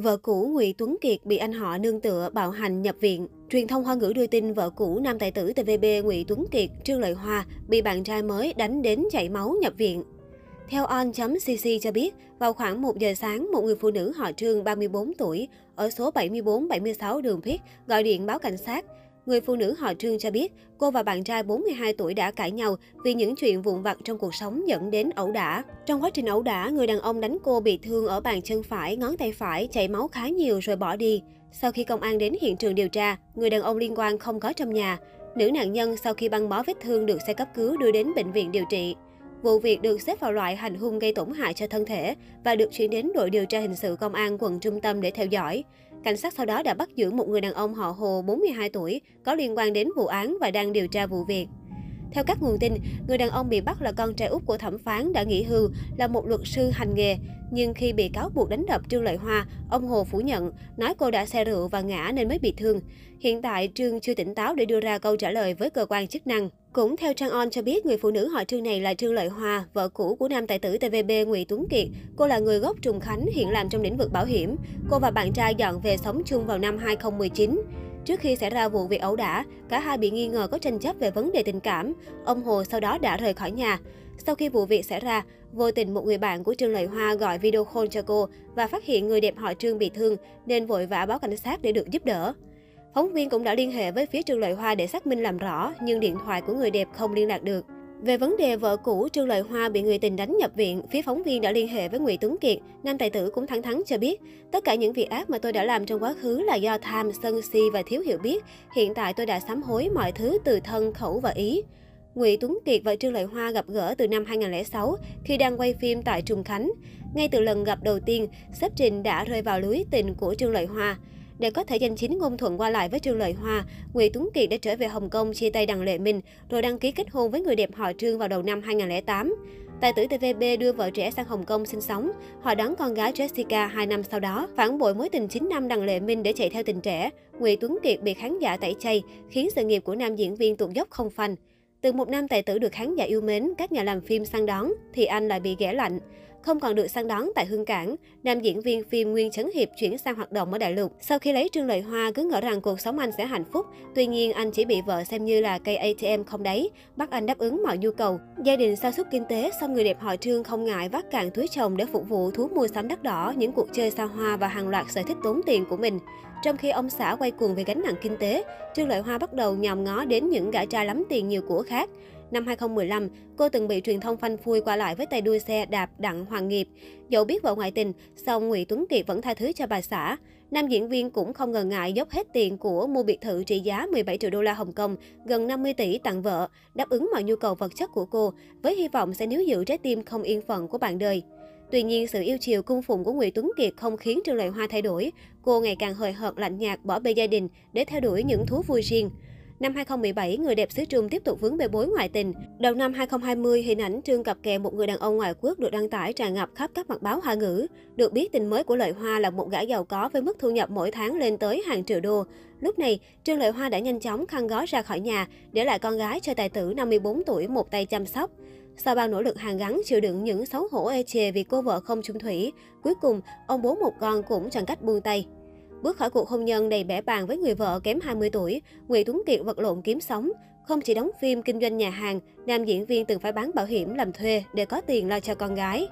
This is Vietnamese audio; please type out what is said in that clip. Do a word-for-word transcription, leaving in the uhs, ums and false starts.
Vợ cũ Ngụy Tuấn Kiệt bị anh họ nương tựa bạo hành nhập viện. Truyền thông Hoa ngữ đưa tin vợ cũ nam tài tử tê vê bê Ngụy Tuấn Kiệt, Trương Lợi Hoa bị bạn trai mới đánh đến chảy máu nhập viện. Theo on chấm cc cho biết, vào khoảng một giờ sáng, một người phụ nữ họ Trương ba mươi bốn tuổi ở số bảy mươi bốn bảy mươi sáu đường Viết gọi điện báo cảnh sát. Người phụ nữ họ Trương cho biết, cô và bạn trai bốn mươi hai tuổi đã cãi nhau vì những chuyện vụn vặt trong cuộc sống dẫn đến ẩu đả. Trong quá trình ẩu đả, người đàn ông đánh cô bị thương ở bàn chân phải, ngón tay phải, chảy máu khá nhiều rồi bỏ đi. Sau khi công an đến hiện trường điều tra, người đàn ông liên quan không có trong nhà. Nữ nạn nhân sau khi băng bó vết thương được xe cấp cứu đưa đến bệnh viện điều trị. Vụ việc được xếp vào loại hành hung gây tổn hại cho thân thể và được chuyển đến đội điều tra hình sự công an quận Trung Tâm để theo dõi. Cảnh sát sau đó đã bắt giữ một người đàn ông họ Hồ bốn mươi hai tuổi có liên quan đến vụ án và đang điều tra vụ việc. Theo các nguồn tin, người đàn ông bị bắt là con trai út của thẩm phán đã nghỉ hưu, là một luật sư hành nghề. Nhưng khi bị cáo buộc đánh đập Trương Lợi Hoa, ông Hồ phủ nhận, nói cô đã say rượu và ngã nên mới bị thương. Hiện tại, Trương chưa tỉnh táo để đưa ra câu trả lời với cơ quan chức năng. Cũng theo trang On cho biết, người phụ nữ họ Trương này là Trương Lợi Hoa, vợ cũ của nam tài tử tê vê bê Ngụy Tuấn Kiệt. Cô là người gốc Trùng Khánh, hiện làm trong lĩnh vực bảo hiểm. Cô và bạn trai dọn về sống chung vào năm hai không một chín. Trước khi xảy ra vụ việc ẩu đả, cả hai bị nghi ngờ có tranh chấp về vấn đề tình cảm. Ông Hồ sau đó đã rời khỏi nhà. Sau khi vụ việc xảy ra, vô tình một người bạn của Trương Lợi Hoa gọi video call cho cô và phát hiện người đẹp họ Trương bị thương nên vội vã báo cảnh sát để được giúp đỡ. Phóng viên cũng đã liên hệ với phía Trương Lợi Hoa để xác minh làm rõ, nhưng điện thoại của người đẹp không liên lạc được. Về vấn đề vợ cũ Trương Lợi Hoa bị người tình đánh nhập viện, phía phóng viên đã liên hệ với Ngụy Tuấn Kiệt. Nam tài tử cũng thẳng thắn cho biết, tất cả những việc ác mà tôi đã làm trong quá khứ là do tham, sân si và thiếu hiểu biết. Hiện tại tôi đã sám hối mọi thứ từ thân, khẩu và ý. Ngụy Tuấn Kiệt và Trương Lợi Hoa gặp gỡ từ năm hai không không sáu khi đang quay phim tại Trùng Khánh. Ngay từ lần gặp đầu tiên, sếp Trình đã rơi vào lưới tình của Trương Lợi Hoa. Để có thể danh chính ngôn thuận qua lại với Trương Lợi Hoa, Ngụy Tuấn Kiệt đã trở về Hồng Kông chia tay Đặng Lệ Minh, rồi đăng ký kết hôn với người đẹp họ Trương vào đầu năm hai không không tám. Tài tử tê vê bê đưa vợ trẻ sang Hồng Kông sinh sống, họ đón con gái Jessica hai năm sau đó. Phản bội mối tình chín năm Đặng Lệ Minh để chạy theo tình trẻ, Ngụy Tuấn Kiệt bị khán giả tẩy chay, khiến sự nghiệp của nam diễn viên tuột dốc không phanh. Từ một nam tài tử được khán giả yêu mến, các nhà làm phim săn đón, thì anh lại bị ghẻ lạnh. Không còn được săn đón tại Hương Cảng, nam diễn viên phim Nguyên Chấn Hiệp chuyển sang hoạt động ở Đại Lục. Sau khi lấy Trương Lợi Hoa, cứ ngỡ rằng cuộc sống anh sẽ hạnh phúc. Tuy nhiên, anh chỉ bị vợ xem như là cây a tê em không đáy, bắt anh đáp ứng mọi nhu cầu. Gia đình sa sút kinh tế, song người đẹp họ Trương không ngại vác cạn túi chồng để phục vụ thú mua sắm đắt đỏ, những cuộc chơi xa hoa và hàng loạt sở thích tốn tiền của mình. Trong khi ông xã quay cuồng về gánh nặng kinh tế, Trương Lợi Hoa bắt đầu nhòm ngó đến những gã trai lắm tiền nhiều của khác. Năm hai không một lăm, cô từng bị truyền thông phanh phui qua lại với tay đua xe đạp Đặng Hoàng Nghiệp. Dẫu biết vợ ngoại tình, song Ngụy Tuấn Kiệt vẫn tha thứ cho bà xã. Nam diễn viên cũng không ngần ngại dốc hết tiền của mua biệt thự trị giá mười bảy triệu đô la Hồng Kông, gần năm mươi tỷ tặng vợ, đáp ứng mọi nhu cầu vật chất của cô, với hy vọng sẽ níu giữ trái tim không yên phận của bạn đời. Tuy nhiên, sự yêu chiều cung phụng của Ngụy Tuấn Kiệt không khiến Trương Lợi Hoa thay đổi. Cô ngày càng hời hợt lạnh nhạt bỏ bê gia đình để theo đuổi những thú vui riêng. Năm hai không một bảy, người đẹp xứ Trung tiếp tục vướng bê bối ngoại tình. Đầu năm hai không hai không, hình ảnh Trương cặp kè một người đàn ông ngoại quốc được đăng tải tràn ngập khắp các mặt báo Hoa ngữ. Được biết, tình mới của Lợi Hoa là một gã giàu có với mức thu nhập mỗi tháng lên tới hàng triệu đô. Lúc này, Trương Lợi Hoa đã nhanh chóng khăn gói ra khỏi nhà, để lại con gái cho tài tử năm mươi bốn tuổi một tay chăm sóc. Sau bao nỗ lực hàn gắn chịu đựng những xấu hổ ê chề vì cô vợ không chung thủy, cuối cùng, ông bố một con cũng chẳng cách buông tay. Bước khỏi cuộc hôn nhân đầy bẽ bàng với người vợ kém hai mươi tuổi, Ngụy Tuấn Kiệt vật lộn kiếm sống. Không chỉ đóng phim, kinh doanh nhà hàng, nam diễn viên từng phải bán bảo hiểm làm thuê để có tiền lo cho con gái.